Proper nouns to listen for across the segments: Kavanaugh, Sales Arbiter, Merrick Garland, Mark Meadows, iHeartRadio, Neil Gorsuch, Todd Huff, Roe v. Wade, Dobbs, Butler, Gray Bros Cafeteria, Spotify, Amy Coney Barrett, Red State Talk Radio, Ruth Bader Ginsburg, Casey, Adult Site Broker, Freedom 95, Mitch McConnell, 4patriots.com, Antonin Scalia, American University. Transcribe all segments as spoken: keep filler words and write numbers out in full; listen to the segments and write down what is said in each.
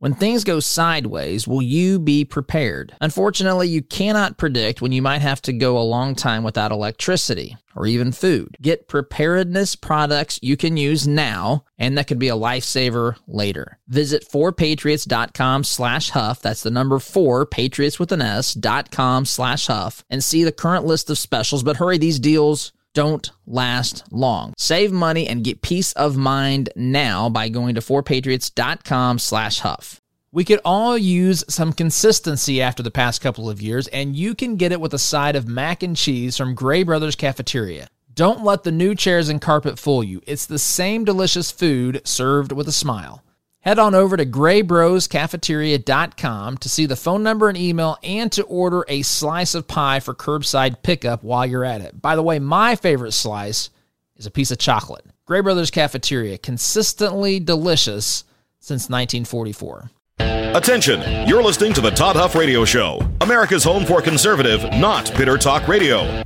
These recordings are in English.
When things go sideways, will you be prepared? Unfortunately, you cannot predict when you might have to go a long time without electricity or even food. Get preparedness products you can use now and that could be a lifesaver later. Visit four patriots dot com slash Huff, that's the number four, Patriots with an S, dot com slash Huff, and see the current list of specials, but hurry, these deals don't last long. Save money and get peace of mind now by going to four patriots dot com slash Huff. We could all use some consistency after the past couple of years, and you can get it with a side of mac and cheese from Gray Bros Cafeteria. Don't let the new chairs and carpet fool you. It's the same delicious food served with a smile. Head on over to gray bros cafeteria dot com to see the phone number and email and to order a slice of pie for curbside pickup while you're at it. By the way, my favorite slice is a piece of chocolate. Gray Bros Cafeteria, consistently delicious since nineteen forty-four. Attention, you're listening to the Todd Huff Radio Show, America's home for conservative, not bitter talk radio.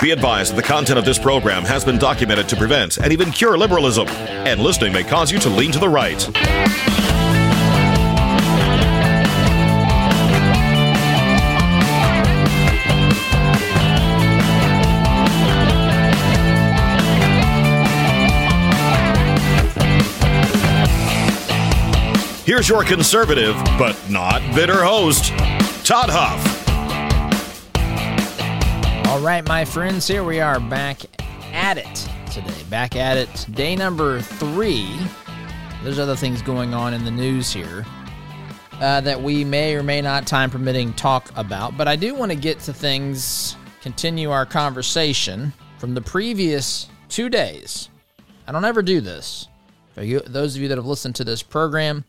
Be advised that the content of this program has been documented to prevent and even cure liberalism, and listening may cause you to lean to the right. Here's your conservative, but not bitter host, Todd Huff. All right, my friends, here we are back at it today. Back at it. Day number three. There's other things going on in the news here uh, that we may or may not, time permitting, talk about. But I do want to get to things, continue our conversation from the previous two days. I don't ever do this. For you, those of you that have listened to this program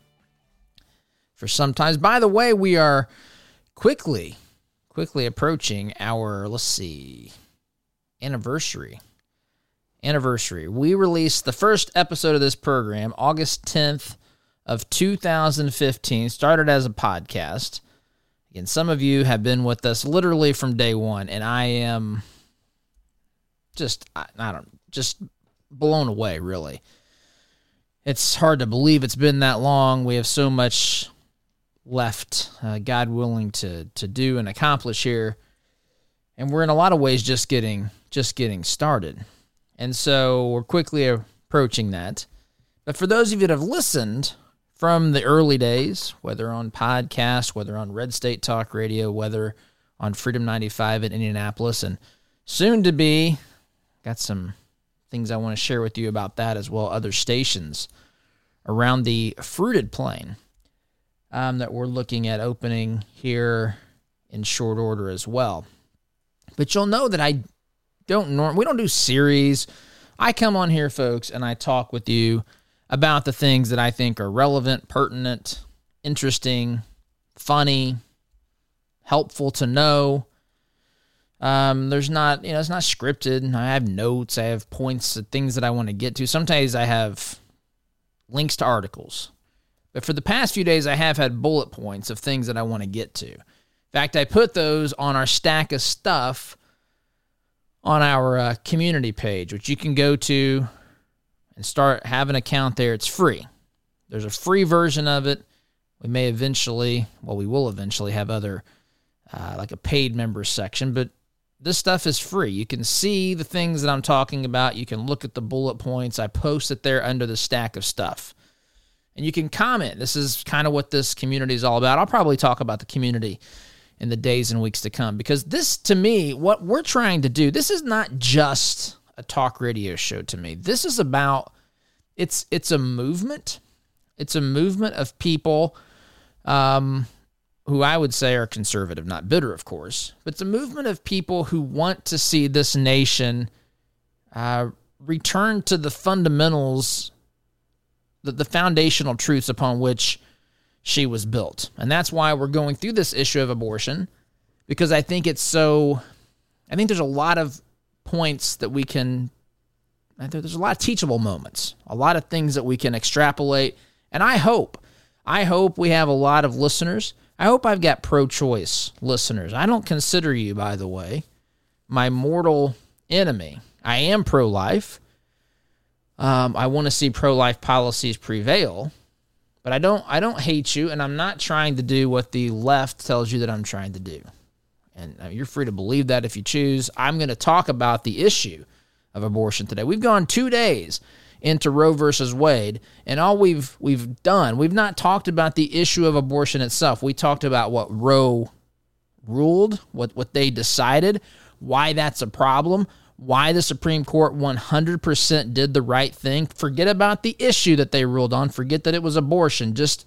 for some time. By the way, we are quickly... Quickly approaching our, let's see, anniversary. Anniversary. We released the first episode of this program, August tenth of two thousand fifteen, started as a podcast. And some of you have been with us literally from day one, and I am just, I, I don't, just blown away, really. It's hard to believe it's been that long. We have so much left, uh, God willing, to to do and accomplish here, and we're in a lot of ways just getting just getting started, and so we're quickly approaching that. But for those of you that have listened from the early days, whether on podcast, whether on Red State Talk Radio, whether on Freedom ninety-five in Indianapolis, and soon to be, got some things I want to share with you about that as well, other stations around the fruited plain. Um, that we're looking at opening here in short order as well. But you'll know that I don't norm. We don't do series. I come on here, folks, and I talk with you about the things that I think are relevant, pertinent, interesting, funny, helpful to know. Um, there's not, you know, it's not scripted. I have notes. I have points, things that I want to get to. Sometimes I have links to articles. But for the past few days, I have had bullet points of things that I want to get to. In fact, I put those on our stack of stuff on our uh, community page, which you can go to and start, have an account there. It's free. There's a free version of it. We may eventually, well, we will eventually have other, uh, like a paid member section, but this stuff is free. You can see the things that I'm talking about. You can look at the bullet points. I post it there under the stack of stuff. And you can comment. This is kind of what this community is all about. I'll probably talk about the community in the days and weeks to come because this, to me, what we're trying to do, this is not just a talk radio show to me. This is about, it's it's a movement. It's a movement of people um, who I would say are conservative, not bitter, of course. But it's a movement of people who want to see this nation uh, return to the fundamentals, The, the foundational truths upon which she was built. And that's why we're going through this issue of abortion, because I think it's so, I think there's a lot of points that we can, I think there's a lot of teachable moments, a lot of things that we can extrapolate. And I hope, I hope we have a lot of listeners. I hope I've got pro-choice listeners. I don't consider you, by the way, my mortal enemy. I am pro-life. Um, I want to see pro-life policies prevail, But I don't I don't hate you, and I'm not trying to do what the left tells you that I'm trying to do. And you're free to believe that if you choose. I'm going to talk about the issue of abortion today. We've gone two days into Roe versus Wade, and all we've we've done, we've not talked about the issue of abortion itself. We talked about what Roe ruled, what, what they decided, why that's a problem, why the Supreme Court one hundred percent did the right thing. Forget about the issue that they ruled on. Forget that it was abortion. Just,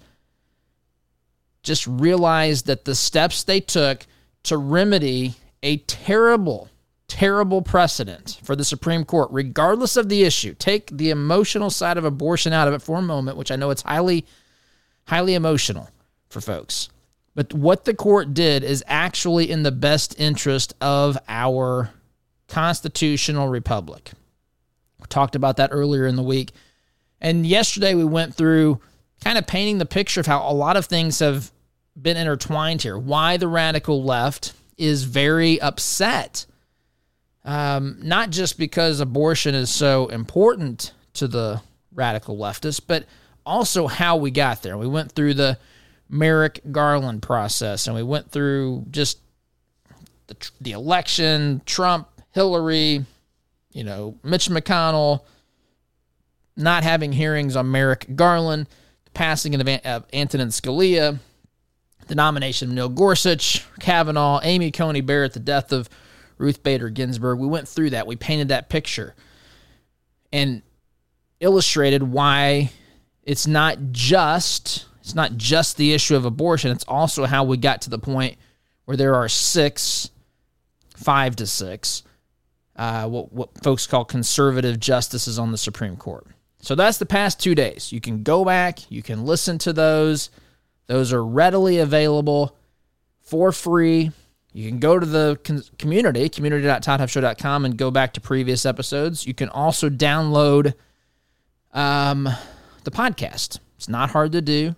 just realize that the steps they took to remedy a terrible, terrible precedent for the Supreme Court, regardless of the issue. Take the emotional side of abortion out of it for a moment, which I know it's highly, highly emotional for folks. But what the court did is actually in the best interest of our constitutional republic. We talked about that earlier in the week. And yesterday we went through kind of painting the picture of how a lot of things have been intertwined here. Why the radical left is very upset. Um, not just because abortion is so important to the radical leftists, but also how we got there. We went through the Merrick Garland process, and we went through just the, the election, Trump, Hillary, you know, Mitch McConnell, not having hearings on Merrick Garland, the passing of Antonin Scalia, the nomination of Neil Gorsuch, Kavanaugh, Amy Coney Barrett, the death of Ruth Bader Ginsburg. We went through that. We painted that picture and illustrated why it's not just it's not just the issue of abortion. It's also how we got to the point where there are six, five to six, uh, what, what folks call conservative justices on the Supreme Court. So that's the past two days. You can go back. You can listen to those. Those are readily available for free. You can go to the community, community dot todd huff show dot com, and go back to previous episodes. You can also download um, the podcast. It's not hard to do.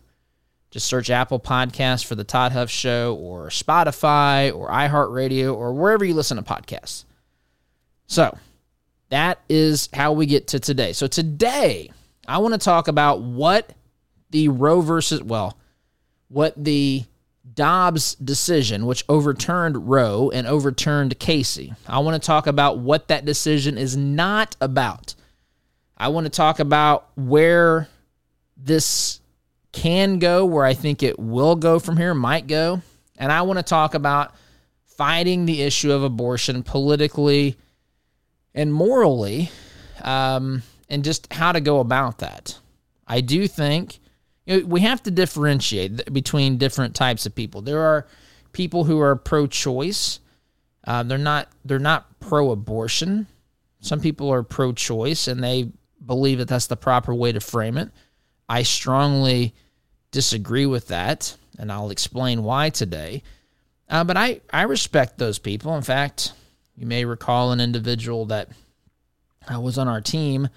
Just search Apple Podcasts for The Todd Huff Show, or Spotify, or iHeartRadio, or wherever you listen to podcasts. So that is how we get to today. So today, I want to talk about what the Roe versus, well, what the Dobbs decision, which overturned Roe and overturned Casey. I want to talk about what that decision is not about. I want to talk about where this can go, where I think it will go from here, might go. And I want to talk about fighting the issue of abortion politically and morally, um, and just how to go about that. I do think we have to differentiate between different types of people. There are people who are pro-choice. Uh, they're not they're not pro-abortion. Some people are pro-choice, and they believe that that's the proper way to frame it. I strongly disagree with that, and I'll explain why today. Uh, but I, I respect those people. In fact, you may recall an individual that uh, was on our team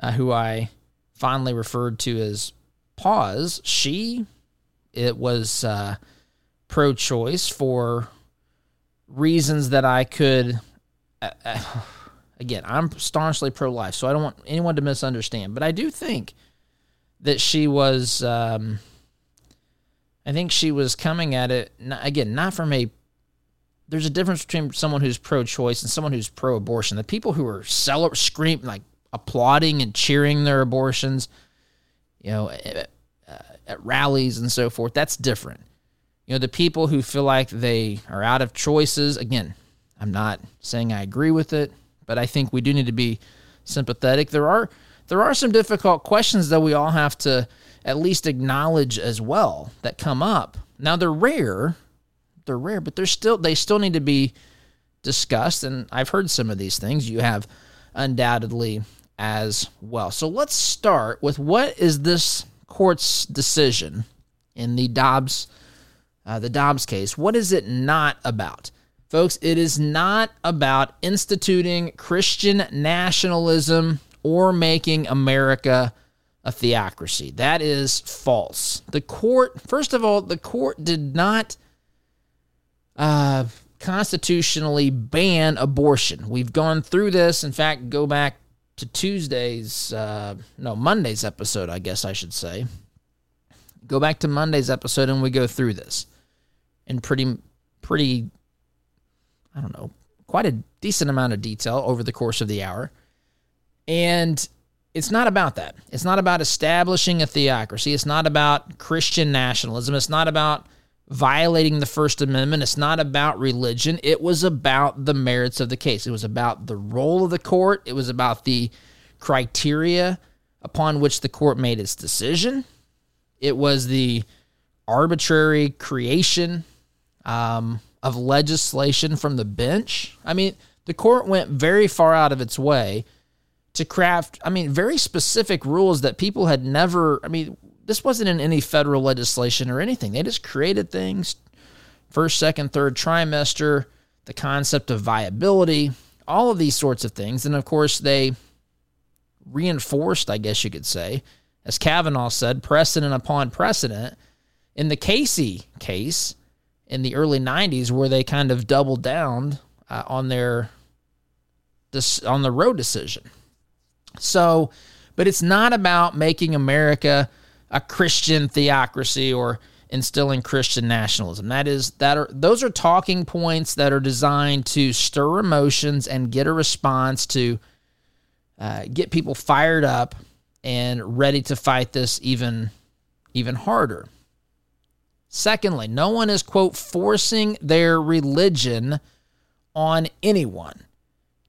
uh, who I fondly referred to as Pause. She, it was uh, pro-choice for reasons that I could, uh, uh, again, I'm staunchly pro-life, so I don't want anyone to misunderstand, but I do think that she was, um, I think she was coming at it, not, again, not from a, there's a difference between someone who's pro-choice and someone who's pro-abortion. The people who are cel- screaming, like applauding and cheering their abortions, you know, at, uh, at rallies and so forth, that's different. You know, the people who feel like they are out of choices, again, I'm not saying I agree with it, but I think we do need to be sympathetic. There are there are some difficult questions that we all have to at least acknowledge as well that come up. Now, they're rare, they're rare, but they're still they still need to be discussed, and I've heard some of these things. You have undoubtedly as well. So let's start with what is this court's decision in the Dobbs, uh, the Dobbs case. What is it not about? Folks, it is not about instituting Christian nationalism or making America a theocracy. That is false. The court, first of all, the court did not uh, constitutionally ban abortion. We've gone through this. In fact, go back to Tuesday's, uh, no, Monday's episode, I guess I should say, Go back to Monday's episode and we go through this in pretty, pretty, I don't know, quite a decent amount of detail over the course of the hour. And it's not about that. It's not about establishing a theocracy. It's not about Christian nationalism. It's not about violating the First Amendment. It's not about religion. It was about the merits of the case. It was about the role of the court. It was about the criteria upon which the court made its decision. It was the arbitrary creation um, of legislation from the bench. I mean, the court went very far out of its way to craft, I mean, very specific rules that people had never, I mean, this wasn't in any federal legislation or anything. They just created things, first, second, third trimester, the concept of viability, all of these sorts of things. And, of course, they reinforced, I guess you could say, as Kavanaugh said, precedent upon precedent in the Casey case in the early nineties, where they kind of doubled down uh, on their this, on the Roe decision. So, but it's not about making America a Christian theocracy or instilling Christian nationalism. That is, that are, those are talking points that are designed to stir emotions and get a response to uh, get people fired up and ready to fight this even, even harder. Secondly, no one is, quote, forcing their religion on anyone.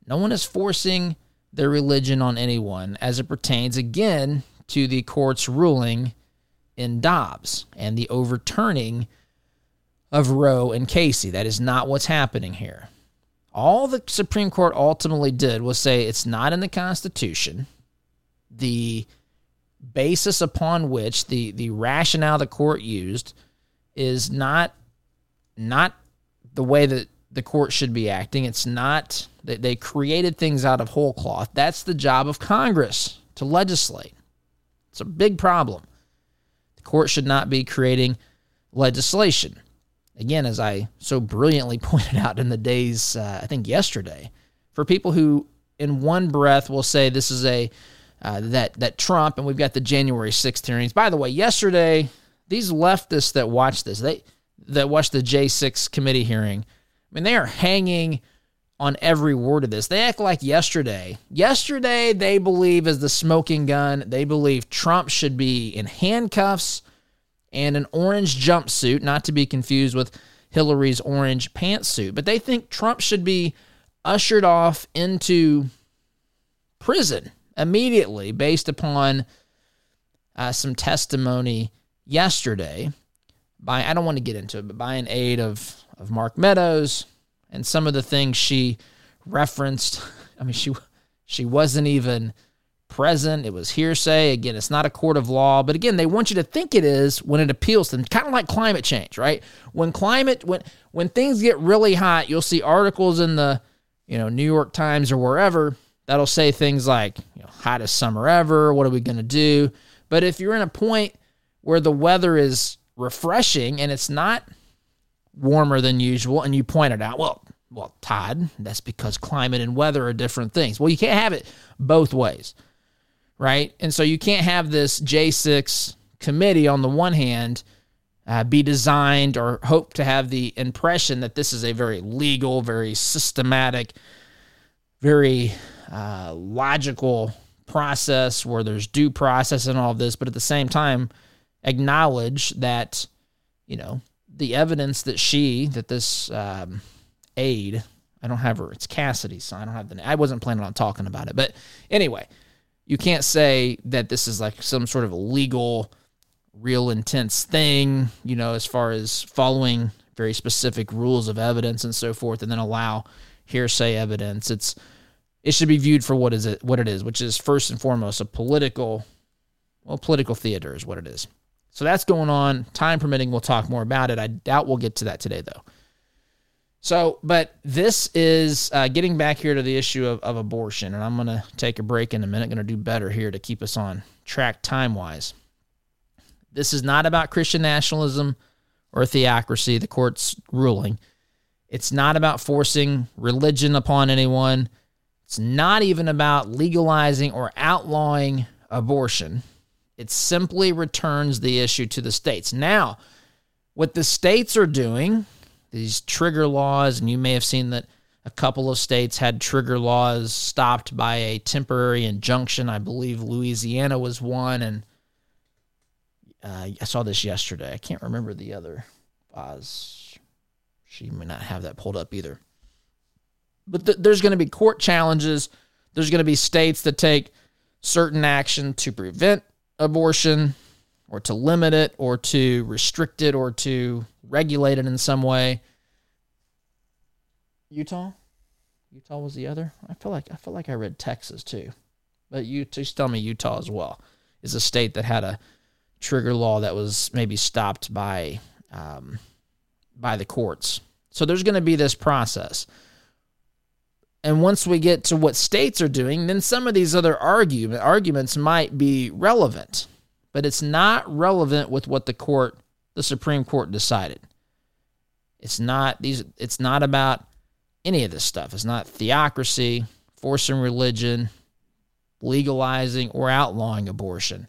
No one is forcing their religion on anyone as it pertains, again, to the court's ruling in Dobbs and the overturning of Roe and Casey. That is not what's happening here. All the Supreme Court ultimately did was say it's not in the Constitution. The basis upon which the, the rationale the court used is not, not the way that the court should be acting. It's not that they created things out of whole cloth. That's the job of Congress, to legislate. It's a big problem. The court should not be creating legislation. Again, as I so brilliantly pointed out in the days, uh, I think yesterday, for people who in one breath will say this is a Uh, that that Trump, and we've got the January sixth hearings. By the way, yesterday, these leftists that watched this, they that watched the J six committee hearing, I mean, they are hanging on every word of this. They act like yesterday. Yesterday, they believe is the smoking gun. They believe Trump should be in handcuffs and an orange jumpsuit, not to be confused with Hillary's orange pantsuit. But they think Trump should be ushered off into prison immediately based upon uh, some testimony yesterday by, I don't want to get into it, but by an aide of, of Mark Meadows and some of the things she referenced. I mean, she she wasn't even present. It was hearsay. Again, it's not a court of law, but again, they want you to think it is when it appeals to them, kind of like climate change, right? When climate, when when things get really hot, you'll see articles in the, you know, New York Times or wherever that'll say things like, you know, hottest summer ever, what are we going to do? But if you're in a point where the weather is refreshing and it's not warmer than usual, and you pointed out, well, well, Todd, that's because climate and weather are different things. Well, you can't have it both ways, right? And so you can't have this J six committee on the one hand uh, be designed or hope to have the impression that this is a very legal, very systematic, very uh, logical process where there's due process and all of this, but at the same time acknowledge that, you know, the evidence that she, that this um, aide, I don't have her, it's Cassidy, so I don't have the name. I wasn't planning on talking about it, but anyway, you can't say that this is like some sort of legal, real intense thing, you know, as far as following very specific rules of evidence and so forth, and then allow hearsay evidence. It's it should be viewed for what is it what it is, which is first and foremost a political, well, political theater is what it is. So that's going on. Time permitting, we'll talk more about it. I doubt we'll get to that today, though. So, but this is uh, getting back here to the issue of, of abortion, and I'm going to take a break in a minute. Going to do better here to keep us on track time wise. This is not about Christian nationalism or theocracy. The court's ruling. It's not about forcing religion upon anyone. It's not even about legalizing or outlawing abortion. It simply returns the issue to the states. Now, what the states are doing, these trigger laws, and you may have seen that a couple of states had trigger laws stopped by a temporary injunction. I believe Louisiana was one, and uh, I saw this yesterday. I can't remember the other. Oz, she may not have that pulled up either. But th- there's going to be court challenges. There's going to be states that take certain action to prevent abortion or to limit it or to restrict it or to regulate it in some way. Utah? Utah was the other? I feel like I feel like I read Texas too. But you just tell me Utah as well is a state that had a trigger law that was maybe stopped by um, by the courts. So there's going to be this process. And once we get to what states are doing, then some of these other argument, arguments might be relevant. But it's not relevant with what the court, the Supreme Court decided. It's not these. It's not about any of this stuff. It's not theocracy, forcing religion, legalizing or outlawing abortion.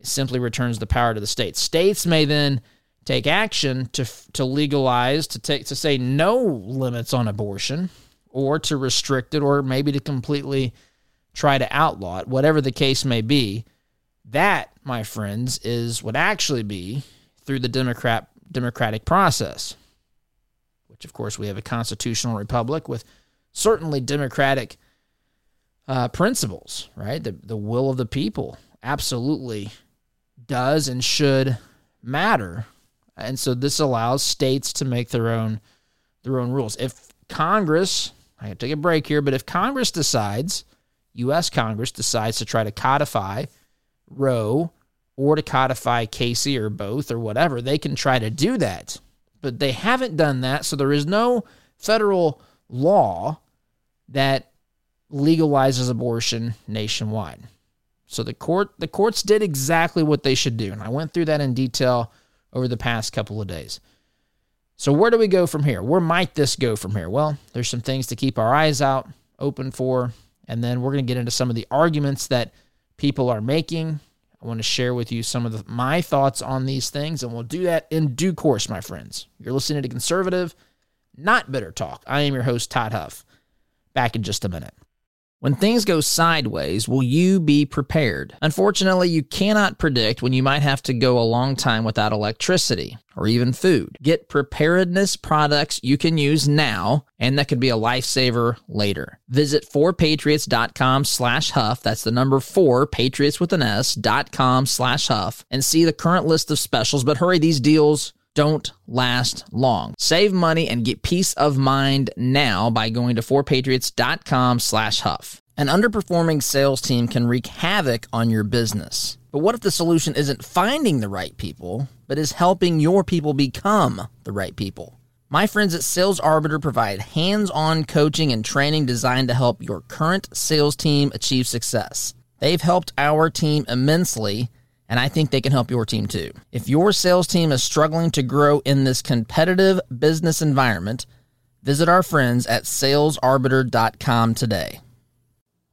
It simply returns the power to the states. States may then take action to to legalize, to take to say no limits on abortion, or to restrict it, or maybe to completely try to outlaw it, whatever the case may be. That, my friends, is would actually be through the Democrat democratic process, which, of course, we have a constitutional republic with certainly democratic uh, principles, right? The, the will of the people absolutely does and should matter. And so this allows states to make their own their own rules. If Congress, I have to take a break here, but if Congress decides, U S Congress decides to try to codify Roe or to codify Casey or both or whatever, they can try to do that. But they haven't done that, so there is no federal law that legalizes abortion nationwide. So the court, the courts did exactly what they should do, and I went through that in detail over the past couple of days. So where do we go from here? Where might this go from here? Well, there's some things to keep our eyes out open for, and then we're going to get into some of the arguments that people are making. I want to share with you some of the, my thoughts on these things, and we'll do that in due course, my friends. You're listening to Conservative, Not Bitter Talk. I am your host, Todd Huff. Back in just a minute. When things go sideways, will you be prepared? Unfortunately, you cannot predict when you might have to go a long time without electricity or even food. Get preparedness products you can use now and that could be a lifesaver later. Visit four patriots dot com slash Huff, that's the number four, Patriots with an S, dot com slash Huff, and see the current list of specials, but hurry, these deals don't last long. Save money and get peace of mind now by going to four patriots dot com slash Huff. An underperforming sales team can wreak havoc on your business. But what if the solution isn't finding the right people, but is helping your people become the right people? My friends at Sales Arbiter provide hands-on coaching and training designed to help your current sales team achieve success. They've helped our team immensely, and I think they can help your team too. If your sales team is struggling to grow in this competitive business environment, visit our friends at sales arbiter dot com today.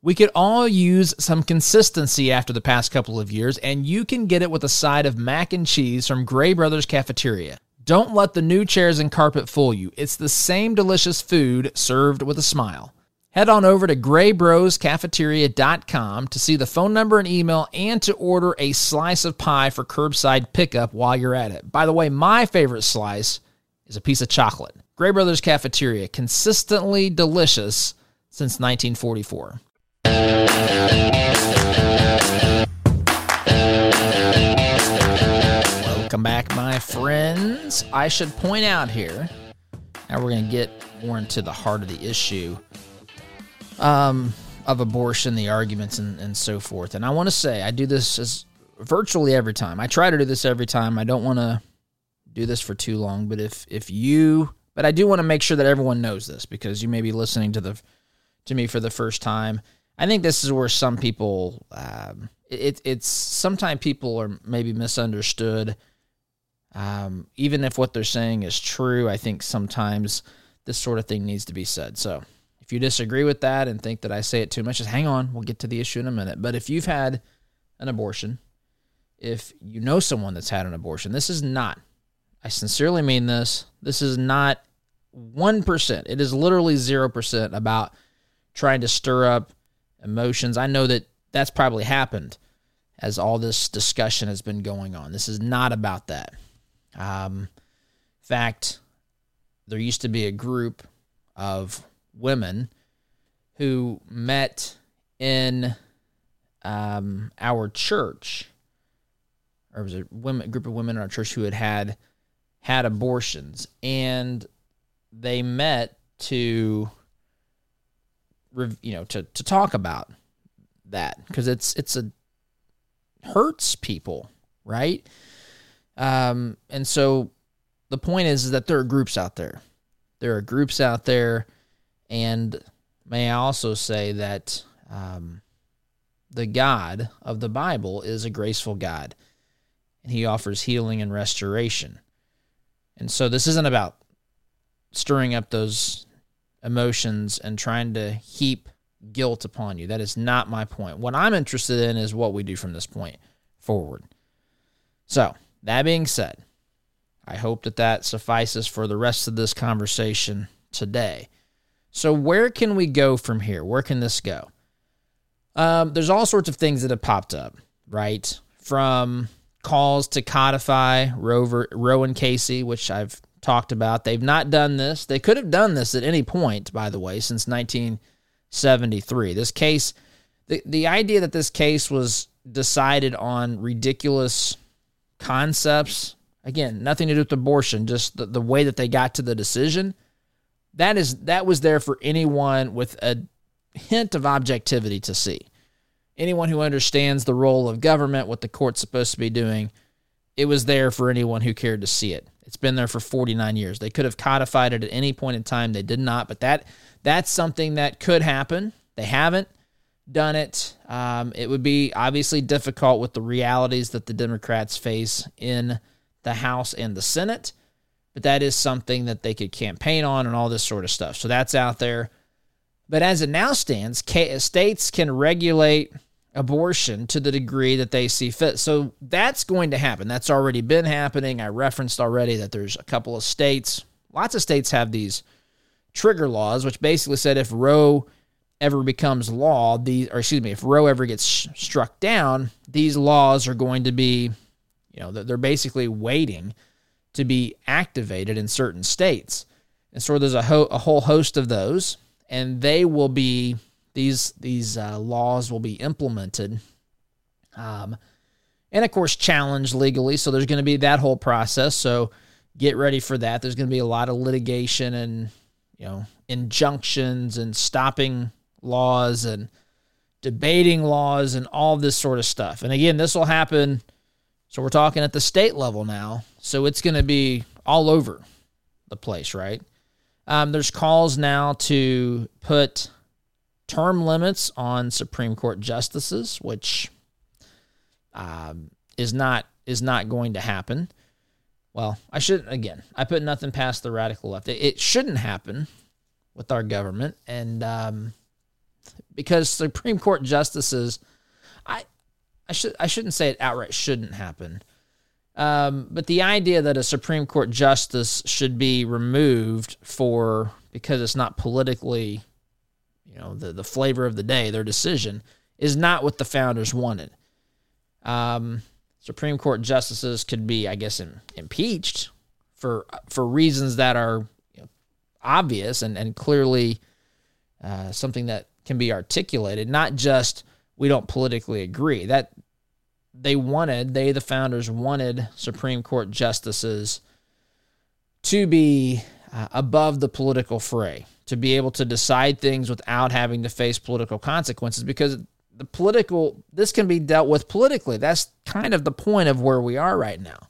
We could all use some consistency after the past couple of years, and you can get it with a side of mac and cheese from Gray Bros Cafeteria. Don't let the new chairs and carpet fool you. It's the same delicious food served with a smile. Head on over to gray bros cafeteria dot com to see the phone number and email and to order a slice of pie for curbside pickup while you're at it. By the way, my favorite slice is a piece of chocolate. Gray Bros Cafeteria, consistently delicious since nineteen forty-four. Welcome back, my friends. I should point out here, now we're going to get more into the heart of the issue Um, of abortion, the arguments, and, and so forth. And I want to say, I do this as virtually every time. I try to do this every time. I don't want to do this for too long, but if if you, but I do want to make sure that everyone knows this because you may be listening to the to me for the first time. I think this is where some people, um, it it's sometimes people are maybe misunderstood. Um, even if what they're saying is true, I think sometimes this sort of thing needs to be said. So if you disagree with that and think that I say it too much, just hang on. We'll get to the issue in a minute. But if you've had an abortion if you know someone that's had an abortion. This is not, I sincerely mean this, this is not one percent. It is literally zero percent about trying to stir up emotions. I know that that's probably happened as all this discussion has been going on. This is not about that. Um, in fact, there used to be a group of women who met in um, our church, or it was a, women, a group of women in our church who had had, had abortions, and they met to, you know, to, to talk about that, because it's it's a hurts people, right? Um, and so the point is, is that there are groups out there, there are groups out there, and may I also say that um, the God of the Bible is a graceful God, and He offers healing and restoration. And so this isn't about stirring up those emotions and trying to heap guilt upon you. That is not my point. What I'm interested in is what we do from this point forward. So, that being said, I hope that that suffices for the rest of this conversation today. So, where can we go from here? Where can this go? Um, there's all sorts of things that have popped up, right? From calls to codify Roe, ver, Roe and Casey, which I've talked about. They've not done this. They could have done this at any point, by the way, since nineteen seventy-three. This case, the, the idea that this case was decided on ridiculous concepts, again, nothing to do with abortion, just the, the way that they got to the decision, that is that was there for anyone with a hint of objectivity to see. Anyone who understands the role of government, what the court's supposed to be doing, it was there for anyone who cared to see it. It's been there for forty-nine years. They could have codified it at any point in time. They did not, but that that's something that could happen. They haven't done it. Um, it would be obviously difficult with the realities that the Democrats face in the House and the Senate, but that is something that they could campaign on and all this sort of stuff. So that's out there. But as it now stands, states can regulate abortion to the degree that they see fit. So that's going to happen. That's already been happening. I referenced already that there's a couple of states, lots of states have these trigger laws, which basically said if Roe ever becomes law, these, or excuse me, if Roe ever gets sh- struck down, these laws are going to be, you know, they're basically waiting to be activated in certain states. And so there's a, ho- a whole host of those, and they will be These these uh, laws will be implemented um, and, of course, challenged legally. So there's going to be that whole process. So get ready for that. There's going to be a lot of litigation and, you know, injunctions and stopping laws and debating laws and all this sort of stuff. And, again, this will happen. So we're talking at the state level now. So it's going to be all over the place, right? Um, there's calls now to put term limits on Supreme Court justices, which um, is not is not going to happen. Well, I shouldn't, again, I put nothing past the radical left. It, it shouldn't happen with our government, and um, because Supreme Court justices, I I should I shouldn't say it outright shouldn't happen, um, but the idea that a Supreme Court justice should be removed for because it's not politically, you know, the, the flavor of the day, their decision, is not what the founders wanted. Um, Supreme Court justices could be, I guess, in, impeached for for reasons that are, you know, obvious and, and clearly uh, something that can be articulated, not just we don't politically agree. That they wanted, they, the founders, wanted Supreme Court justices to be uh, above the political fray, to be able to decide things without having to face political consequences, because the political, this can be dealt with politically. That's kind of the point of where we are right now.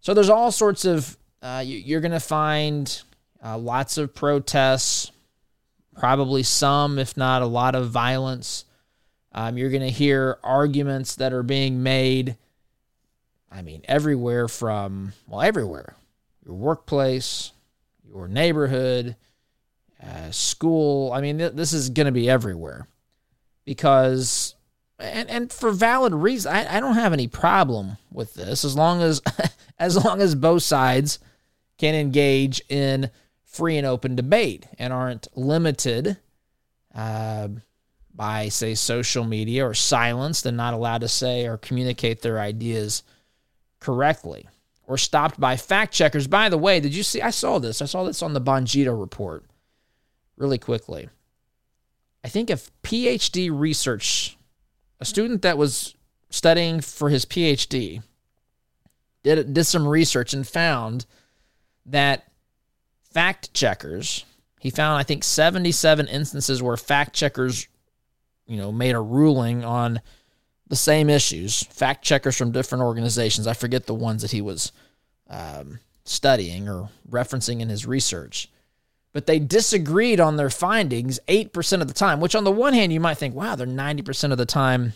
So there's all sorts of, uh, you, you're going to find uh, lots of protests, probably some, if not a lot of violence. Um, you're going to hear arguments that are being made, I mean, everywhere from, well, everywhere, your workplace, your neighborhood, Uh, school. I mean, th- this is going to be everywhere because and and for valid reason. I, I don't have any problem with this as long as as long as both sides can engage in free and open debate and aren't limited uh, by, say, social media or silenced and not allowed to say or communicate their ideas correctly or stopped by fact checkers. By the way, did you see? I saw this. I saw this on the Bongiorno report really quickly. I think if PhD research, a student that was studying for his PhD did, did some research and found that fact checkers, he found, I think, seventy-seven instances where fact checkers, you know, made a ruling on the same issues, fact checkers from different organizations. I forget the ones that he was um, studying or referencing in his research. But they disagreed on their findings eight percent of the time, which on the one hand, you might think, wow, they're ninety percent of the time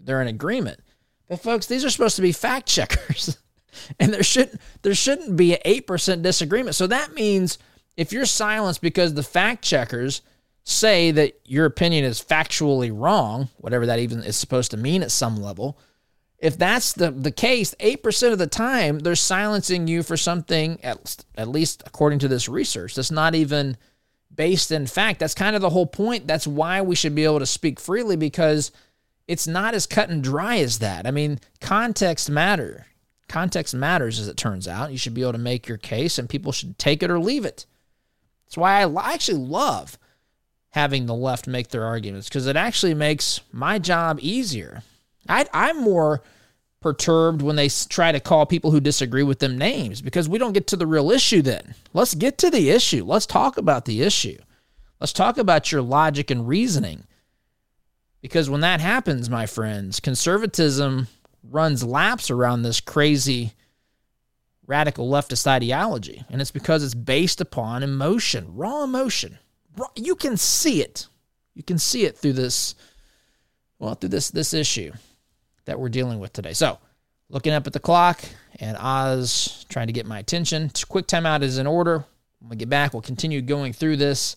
they're in agreement. But folks, these are supposed to be fact checkers, and there shouldn't, there shouldn't be an eight percent disagreement. So that means if you're silenced because the fact checkers say that your opinion is factually wrong, whatever that even is supposed to mean at some level, if that's the, the case, eight percent of the time, they're silencing you for something, at, at least according to this research, that's not even based in fact. That's kind of the whole point. That's why we should be able to speak freely, because it's not as cut and dry as that. I mean, context matter. Context matters, as it turns out. You should be able to make your case, and people should take it or leave it. That's why I actually love having the left make their arguments, because it actually makes my job easier. I, I'm more perturbed when they try to call people who disagree with them names, because we don't get to the real issue then. Let's get to the issue. Let's talk about the issue. Let's talk about your logic and reasoning, because when that happens, my friends, conservatism runs laps around this crazy radical leftist ideology, and it's because it's based upon emotion, raw emotion. You can see it. You can see it through this Well, through this this issue that we're dealing with today. So, looking up at the clock, and Oz trying to get my attention. Quick timeout is in order. When we get back, we'll continue going through this,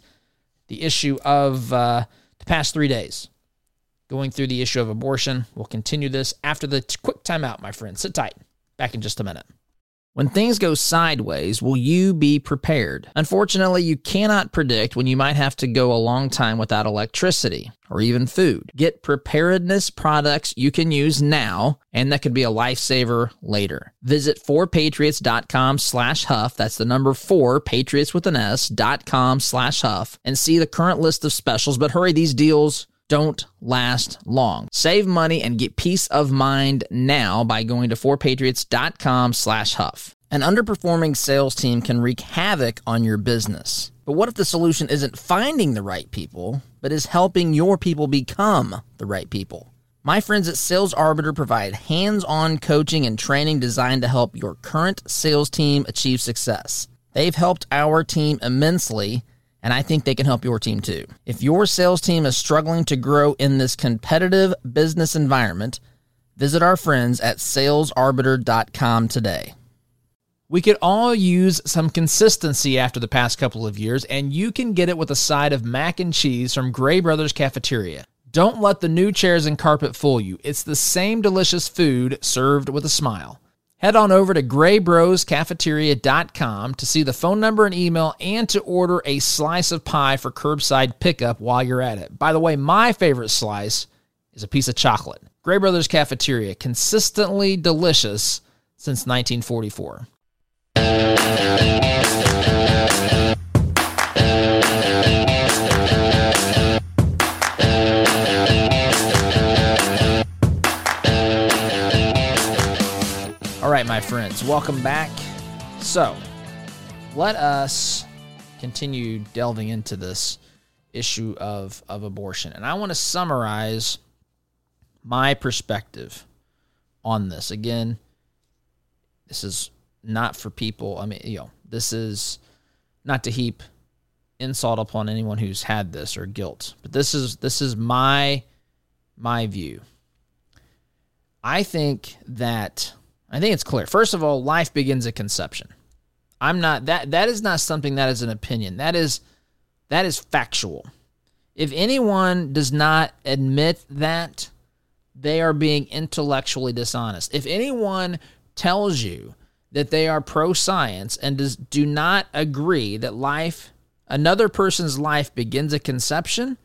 the issue of uh, the past three days, going through the issue of abortion. We'll continue this after the t- quick timeout, my friend. Sit tight. Back in just a minute. When things go sideways, will you be prepared? Unfortunately, you cannot predict when you might have to go a long time without electricity or even food. Get preparedness products you can use now and that could be a lifesaver later. Visit four patriots dot com slash Huff, that's the number four, Patriots with an S, dot com slash Huff, and see the current list of specials. But hurry, these deals don't last long. Save money and get peace of mind now by going to four patriots dot com slash Huff. An underperforming sales team can wreak havoc on your business. But what if the solution isn't finding the right people, but is helping your people become the right people? My friends at Sales Arbiter provide hands-on coaching and training designed to help your current sales team achieve success. They've helped our team immensely, and I think they can help your team too. If your sales team is struggling to grow in this competitive business environment, visit our friends at sales arbiter dot com today. We could all use some consistency after the past couple of years, and you can get it with a side of mac and cheese from Gray Bros Cafeteria. Don't let the new chairs and carpet fool you. It's the same delicious food served with a smile. Head on over to gray bros cafeteria dot com to see the phone number and email and to order a slice of pie for curbside pickup while you're at it. By the way, my favorite slice is a piece of chocolate. Gray Bros Cafeteria, consistently delicious since nineteen forty-four. My friends, welcome back. So, let us continue delving into this issue of, of abortion. And I want to summarize my perspective on this. Again, this is not for people. I mean, you know, this is not to heap insult upon anyone who's had this or guilt. But this is this is my my view. I think that I think it's clear. First of all, life begins at conception. I'm not that that is not something that is an opinion. That is that is factual. If anyone does not admit that, they are being intellectually dishonest. If anyone tells you that they are pro-science and does, do not agree that life, another person's life begins at conception,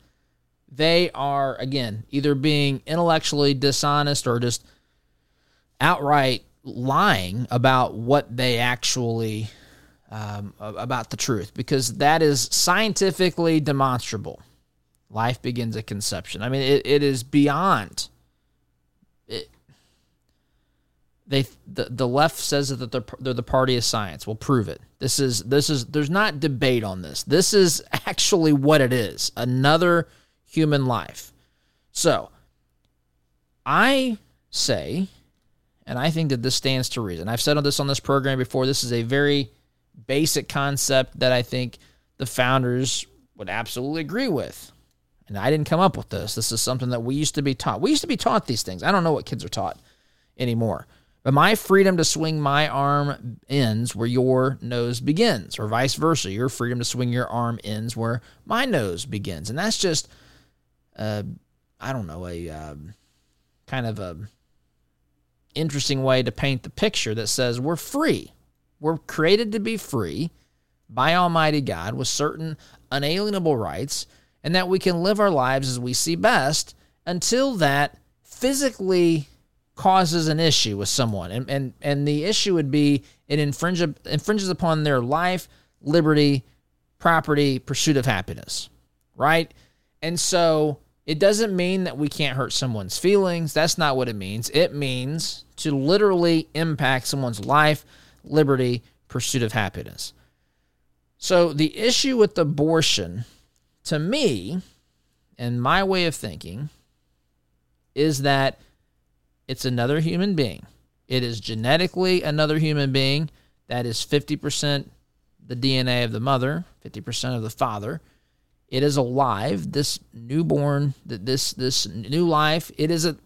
they are, again, either being intellectually dishonest or just outright lying about what they actually, um, about the truth, because that is scientifically demonstrable. Life begins at conception. I mean, it, it is beyond. It, they the, the left says that they're, they're the party of science. Well, prove it. This is this is there's not debate on this. This is actually what it is. Another human life. So, I say, and I think that this stands to reason. I've said this on this program before. This is a very basic concept that I think the founders would absolutely agree with. And I didn't come up with this. This is something that we used to be taught. We used to be taught these things. I don't know what kids are taught anymore. But my freedom to swing my arm ends where your nose begins, or vice versa. Your freedom to swing your arm ends where my nose begins. And that's just, uh, I don't know, a uh, kind of a interesting way to paint the picture that says we're free. We're created to be free by Almighty God with certain unalienable rights, and that we can live our lives as we see best until that physically causes an issue with someone. And and, and the issue would be it infringe, infringes upon their life, liberty, property, pursuit of happiness, right? And so it doesn't mean that we can't hurt someone's feelings. That's not what it means. It means to literally impact someone's life, liberty, pursuit of happiness. So the issue with abortion, to me, and my way of thinking, is that it's another human being. It is genetically another human being. That is fifty percent the D N A of the mother, fifty percent of the father. It is alive. This newborn, this this new life, it is a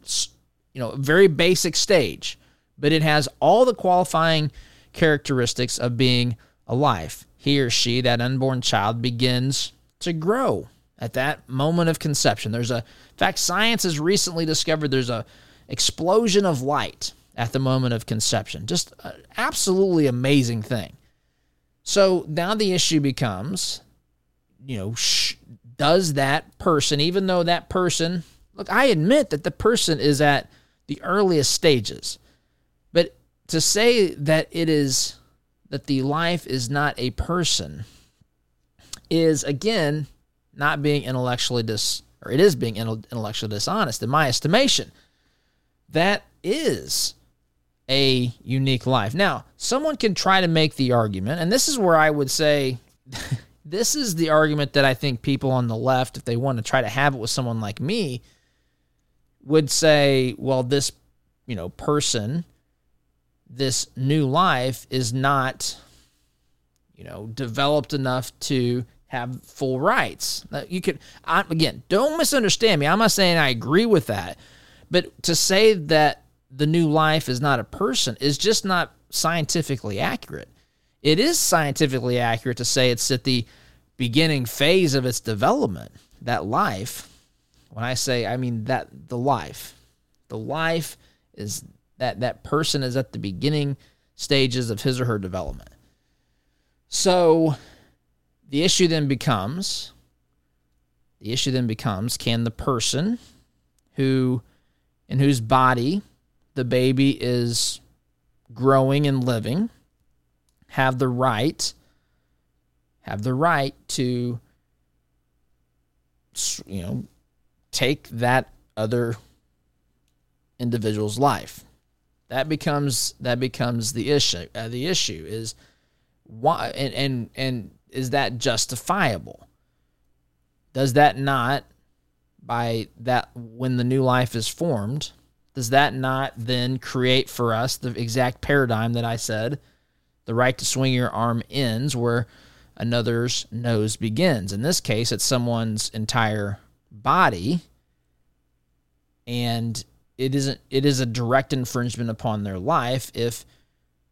you know very basic stage, but it has all the qualifying characteristics of being a life. He or she, that unborn child, begins to grow at that moment of conception. There's a, in fact, science has recently discovered there's a explosion of light at the moment of conception. Just an absolutely amazing thing. So now the issue becomes, you know, sh- does that person, even though that person, look, I admit that the person is at the earliest stages, but to say that it is, that the life is not a person is, again, not being intellectually dis, or it is being intellectually dishonest, in my estimation. That is a unique life. Now, someone can try to make the argument, and this is where I would say, this is the argument that I think people on the left, if they want to try to have it with someone like me, would say, well, this, you know, person, this new life is not, you know, developed enough to have full rights. You could, I, again, don't misunderstand me. I'm not saying I agree with that. But to say that the new life is not a person is just not scientifically accurate. It is scientifically accurate to say it's at the beginning phase of its development, that life. When I say, I mean that the life. The life is that that person is at the beginning stages of his or her development. So the issue then becomes, the issue then becomes, can the person who... in whose body the baby is growing and living, have the right, have the right to, you know, take that other individual's life. That becomes that becomes the issue. Uh, the issue is why, and, and and is that justifiable? Does that not? By that, when the new life is formed, does that not then create for us the exact paradigm that I said, the right to swing your arm ends where another's nose begins? In this case, it's someone's entire body, and it isn't, it is a direct infringement upon their life if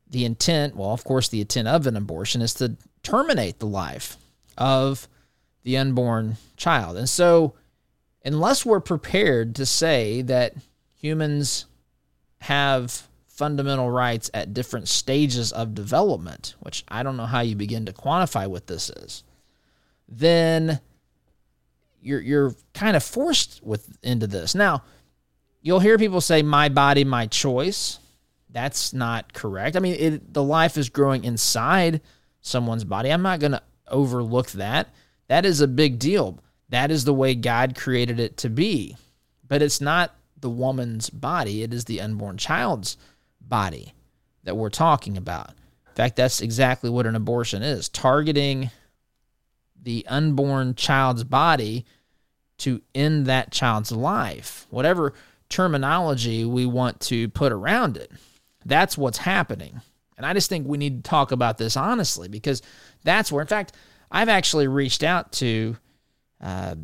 the intent, well, of course, the intent of an abortion is to terminate the life of the unborn child. And so, unless we're prepared to say that humans have fundamental rights at different stages of development, which I don't know how you begin to quantify what this is, then you're you're kind of forced with into this. Now, you'll hear people say, my body, my choice. That's not correct. I mean, it, the life is growing inside someone's body. I'm not going to overlook that. That is a big deal. That is the way God created it to be. But it's not the woman's body. It is the unborn child's body that we're talking about. In fact, that's exactly what an abortion is, targeting the unborn child's body to end that child's life, whatever terminology we want to put around it. That's what's happening. And I just think we need to talk about this honestly, because that's where, in fact, I've actually reached out to uh,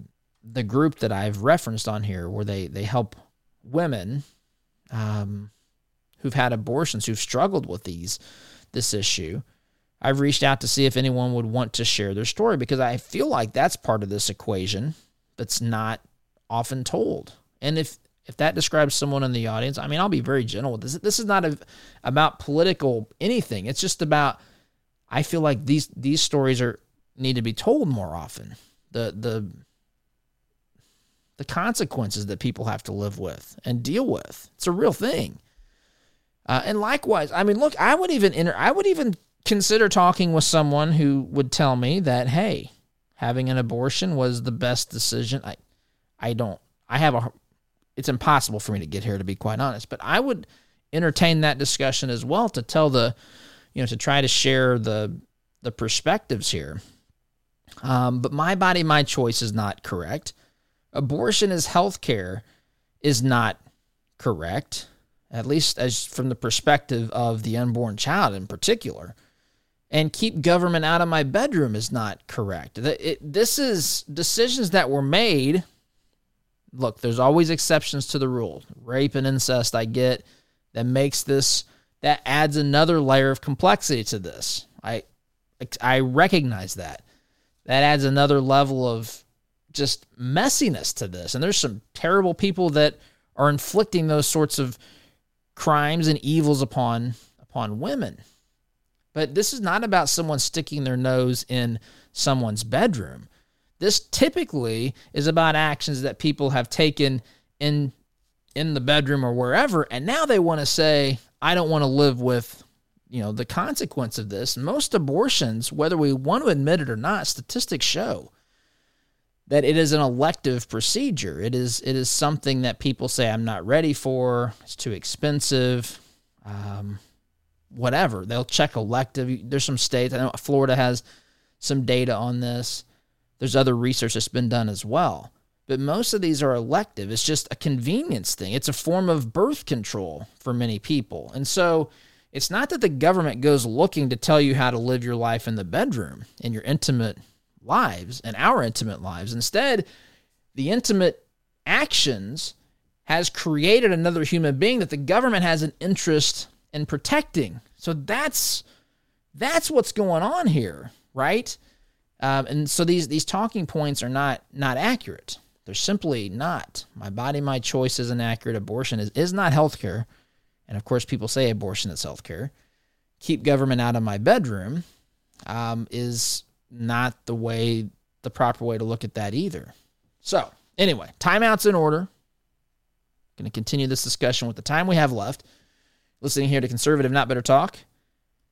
the group that I've referenced on here, where they, they help women um, who've had abortions, who've struggled with these this issue. I've reached out to see if anyone would want to share their story, because I feel like that's part of this equation that's not often told. And if if that describes someone in the audience, I mean, I'll be very gentle with this. This is not a, about political anything. It's just about, I feel like these these stories are need to be told more often. The the the consequences that people have to live with and deal with. It's a real thing. Uh, and likewise, I mean, look, I would even enter, I would even consider talking with someone who would tell me that, hey, having an abortion was the best decision. I, I don't, I have a, it's impossible for me to get here, to be quite honest, but I would entertain that discussion as well, to tell the, you know, to try to share the, the perspectives here. Um, but my body, my choice is not correct. Abortion as healthcare is not correct, at least as from the perspective of the unborn child in particular. And keep government out of my bedroom is not correct. It, it, this is decisions that were made. Look, there's always exceptions to the rule. Rape and incest, I get. That makes this, that adds another layer of complexity to this. I, I recognize that. That adds another level of just messiness to this. And there's some terrible people that are inflicting those sorts of crimes and evils upon upon women. But this is not about someone sticking their nose in someone's bedroom. This typically is about actions that people have taken in in the bedroom or wherever, and now they want to say, I don't want to live with, you know, the consequence of this. Most abortions, whether we want to admit it or not, statistics show that it is an elective procedure. It is it is something that people say, I'm not ready for, it's too expensive, um, whatever. They'll check elective. There's some states, I know Florida has some data on this. There's other research that's been done as well. But most of these are elective. It's just a convenience thing. It's a form of birth control for many people. And so it's not that the government goes looking to tell you how to live your life in the bedroom, in your intimate lives and our intimate lives. Instead, the intimate actions has created another human being that the government has an interest in protecting. So that's that's what's going on here, right? Um, and so these these talking points are not not accurate. They're simply not. My body, my choice isn't accurate. Abortion is is not healthcare, and of course, people say abortion is healthcare. Keep government out of my bedroom um, is. Not the way, the proper way to look at that either. So anyway, timeout's in order. Going to continue this discussion with the time we have left. Listening here to Conservative Not Better Talk.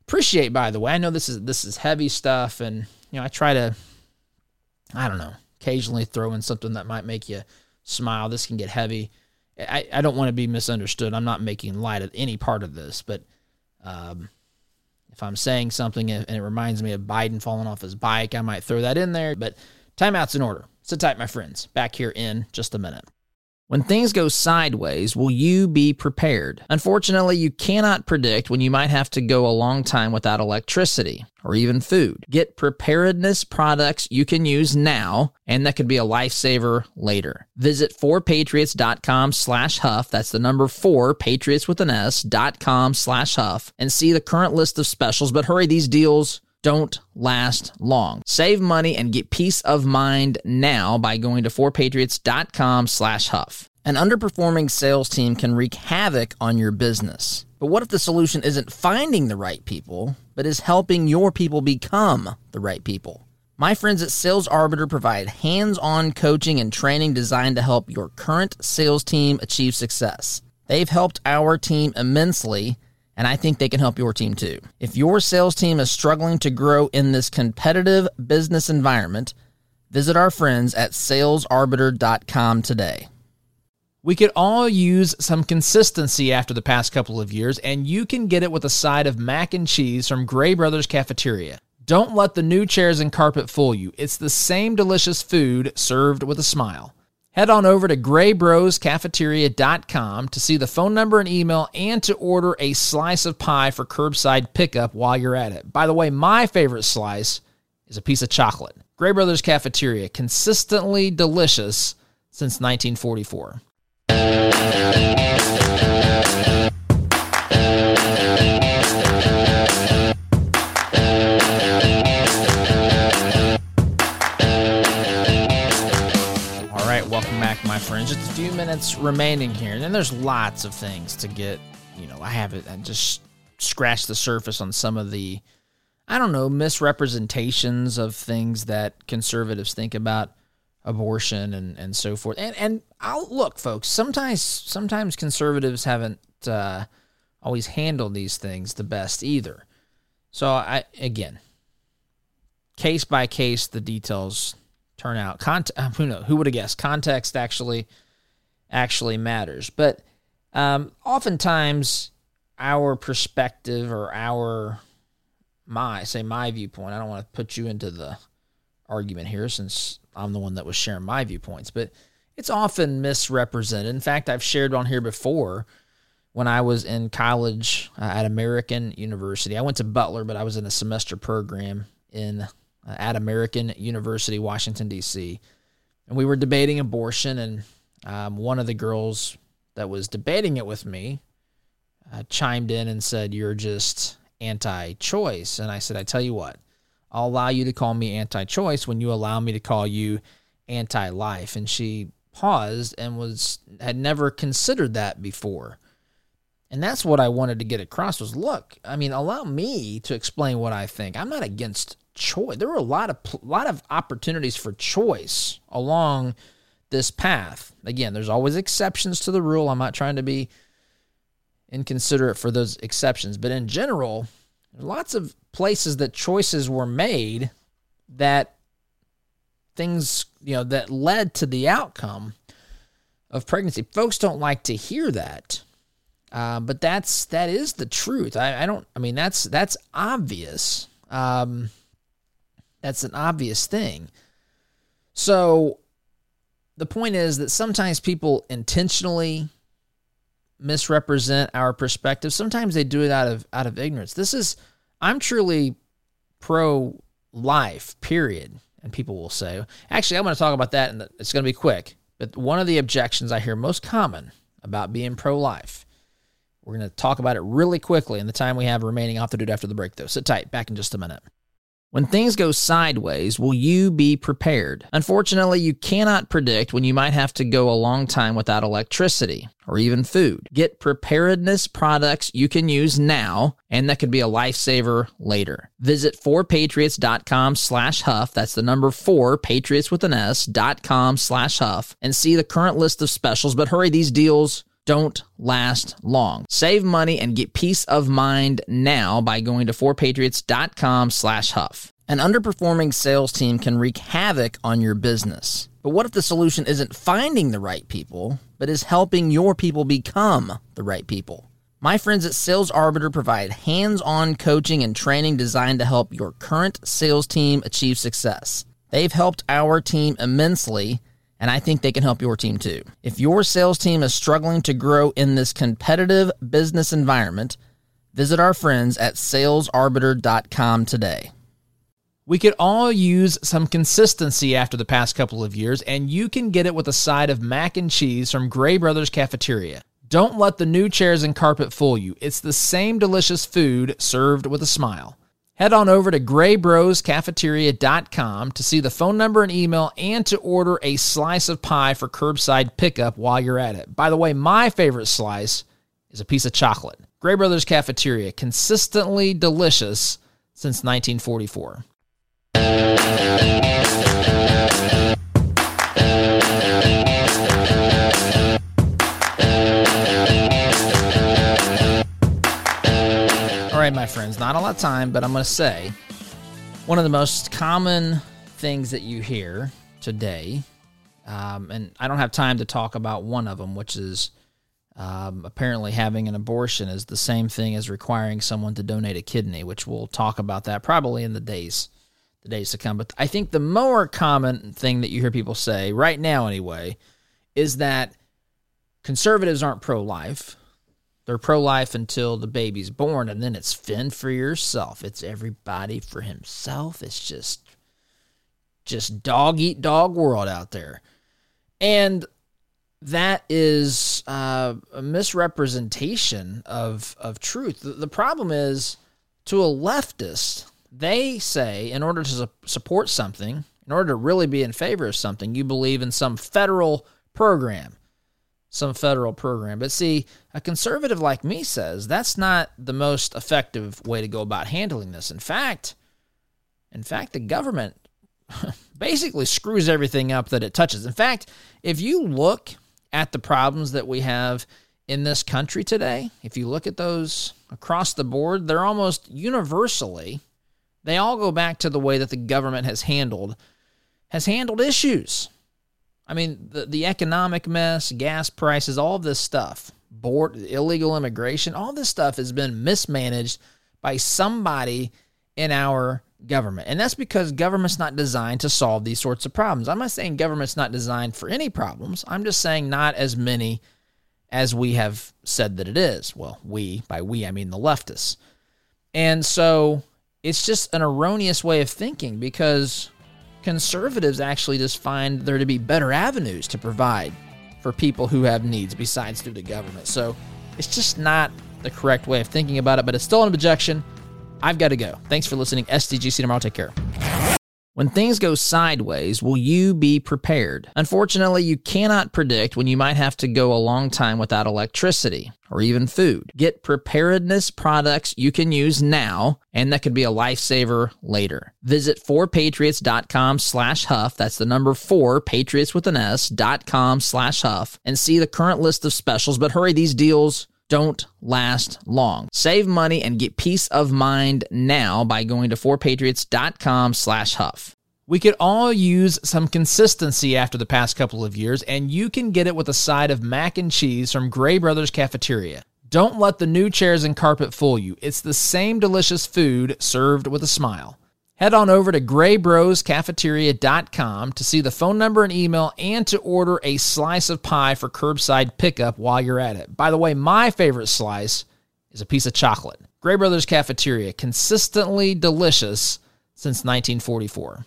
Appreciate, by the way. I know this is this is heavy stuff, and you know I try to, I don't know, occasionally throw in something that might make you smile. This can get heavy. I, I don't want to be misunderstood. I'm not making light of any part of this, but. Um, If I'm saying something and it reminds me of Biden falling off his bike, I might throw that in there. But timeout's in order. Sit tight, my friends. Back here in just a minute. When things go sideways, will you be prepared? Unfortunately, you cannot predict when you might have to go a long time without electricity or even food. Get preparedness products you can use now and that could be a lifesaver later. Visit four patriots dot com slash Huff, that's the number four, Patriots with an S, dot com slash Huff, and see the current list of specials, but hurry, these deals don't last long. Save money and get peace of mind now by going to four patriots dot com slash Huff. An underperforming sales team can wreak havoc on your business. But what if the solution isn't finding the right people, but is helping your people become the right people? My friends at Sales Arbiter provide hands-on coaching and training designed to help your current sales team achieve success. They've helped our team immensely, and I think they can help your team too. If your sales team is struggling to grow in this competitive business environment, visit our friends at sales arbiter dot com today. We could all use some consistency after the past couple of years, and you can get it with a side of mac and cheese from Gray Bros Cafeteria. Don't let the new chairs and carpet fool you. It's the same delicious food served with a smile. Head on over to gray bros cafeteria dot com to see the phone number and email and to order a slice of pie for curbside pickup while you're at it. By the way, my favorite slice is a piece of chocolate. Gray Bros Cafeteria, consistently delicious since nineteen forty-four. Friends, just a few minutes remaining here, and then there's lots of things to get. You know, I haven't I just scratched the surface on some of the, I don't know, misrepresentations of things that conservatives think about abortion and, and so forth. And and I'll look, folks. Sometimes sometimes conservatives haven't uh, always handled these things the best either. So I again, case by case, the details. Turnout, Cont- who knows? Who would have guessed? Context actually actually matters. But um, oftentimes, our perspective or our my say my viewpoint. I don't want to put you into the argument here, since I'm the one that was sharing my viewpoints. But it's often misrepresented. In fact, I've shared on here before when I was in college uh, at American University. I went to Butler, but I was in a semester program in. at American University, Washington, D C, and we were debating abortion, and um, one of the girls that was debating it with me uh, chimed in and said, "You're just anti-choice." And I said, "I tell you what, I'll allow you to call me anti-choice when you allow me to call you anti-life." And she paused and was had never considered that before. And that's what I wanted to get across was, look, I mean, allow me to explain what I think. I'm not against choice. There were a lot of a lot of opportunities for choice along this path. Again, there's always exceptions to the rule. I'm not trying to be inconsiderate for those exceptions, but in general, there's lots of places that choices were made that things, you know, that led to the outcome of pregnancy. Folks don't like to hear that, uh, but that's that is the truth. I, I don't. I mean, that's that's obvious. Um, That's an obvious thing. So the point is that sometimes people intentionally misrepresent our perspective. Sometimes they do it out of out of ignorance. This is, I'm truly pro-life, period. And people will say, actually, I'm going to talk about that, and it's going to be quick. But one of the objections I hear most common about being pro-life, we're going to talk about it really quickly in the time we have remaining. I'll have to do it after the break, though. Sit tight. Back in just a minute. When things go sideways, will you be prepared? Unfortunately, you cannot predict when you might have to go a long time without electricity or even food. Get preparedness products you can use now, and that could be a lifesaver later. Visit four patriots dot com slash Huff. That's the number four, Patriots with an S, dot com slash Huff, and see the current list of specials. But hurry, these deals don't last long. Save money and get peace of mind now by going to four patriots dot com slash Huff. An underperforming sales team can wreak havoc on your business. But what if the solution isn't finding the right people, but is helping your people become the right people? My friends at Sales Arbiter provide hands-on coaching and training designed to help your current sales team achieve success. They've helped our team immensely, and I think they can help your team too. If your sales team is struggling to grow in this competitive business environment, visit our friends at sales arbiter dot com today. We could all use some consistency after the past couple of years, and you can get it with a side of mac and cheese from Gray Bros Cafeteria. Don't let the new chairs and carpet fool you. It's the same delicious food served with a smile. Head on over to gray bros cafeteria dot com to see the phone number and email and to order a slice of pie for curbside pickup while you're at it. By the way, my favorite slice is a piece of chocolate. Gray Brothers Cafeteria, consistently delicious since nineteen forty-four. All right, my friends, not a lot of time, but I'm going to say one of the most common things that you hear today, um, and I don't have time to talk about one of them, which is Um, apparently having an abortion is the same thing as requiring someone to donate a kidney, which we'll talk about that probably in the days, the days to come. But I think the more common thing that you hear people say, right now anyway, is that conservatives aren't pro-life. They're pro-life until the baby's born, and then it's fend for yourself. It's everybody for himself. It's just, just dog-eat-dog world out there. And that is uh, a misrepresentation of of truth. The, the problem is, to a leftist, they say in order to su- support something, in order to really be in favor of something, you believe in some federal program, some federal program. But see, a conservative like me says that's not the most effective way to go about handling this. In fact, in fact, the government basically screws everything up that it touches. In fact, if you look at the problems that we have in this country today, if you look at those across the board, they're almost universally, they all go back to the way that the government has handled has handled issues. I mean, the, the economic mess, gas prices, all of this stuff, board, illegal immigration, all this stuff has been mismanaged by somebody in our government. And that's because government's not designed to solve these sorts of problems. I'm not saying government's not designed for any problems. I'm just saying not as many as we have said that it is. Well, we, by we, I mean the leftists. And so it's just an erroneous way of thinking, because conservatives actually just find there to be better avenues to provide for people who have needs besides through the government. So it's just not the correct way of thinking about it, but it's still an objection. I've got to go. Thanks for listening. S D G C tomorrow. Take care. When things go sideways, will you be prepared? Unfortunately, you cannot predict when you might have to go a long time without electricity or even food. Get preparedness products you can use now and that could be a lifesaver later. Visit four patriots dot com slash Huff. That's the number four, Patriots with an S, dot com slash Huff, and see the current list of specials. But hurry, these deals don't last long. Save money and get peace of mind now by going to four patriots dot com slash Huff. We could all use some consistency after the past couple of years, and you can get it with a side of mac and cheese from Gray Brothers Cafeteria. Don't let the new chairs and carpet fool you. It's the same delicious food served with a smile. Head on over to gray bros cafeteria dot com to see the phone number and email and to order a slice of pie for curbside pickup while you're at it. By the way, my favorite slice is a piece of chocolate. Gray Brothers Cafeteria, consistently delicious since nineteen forty-four.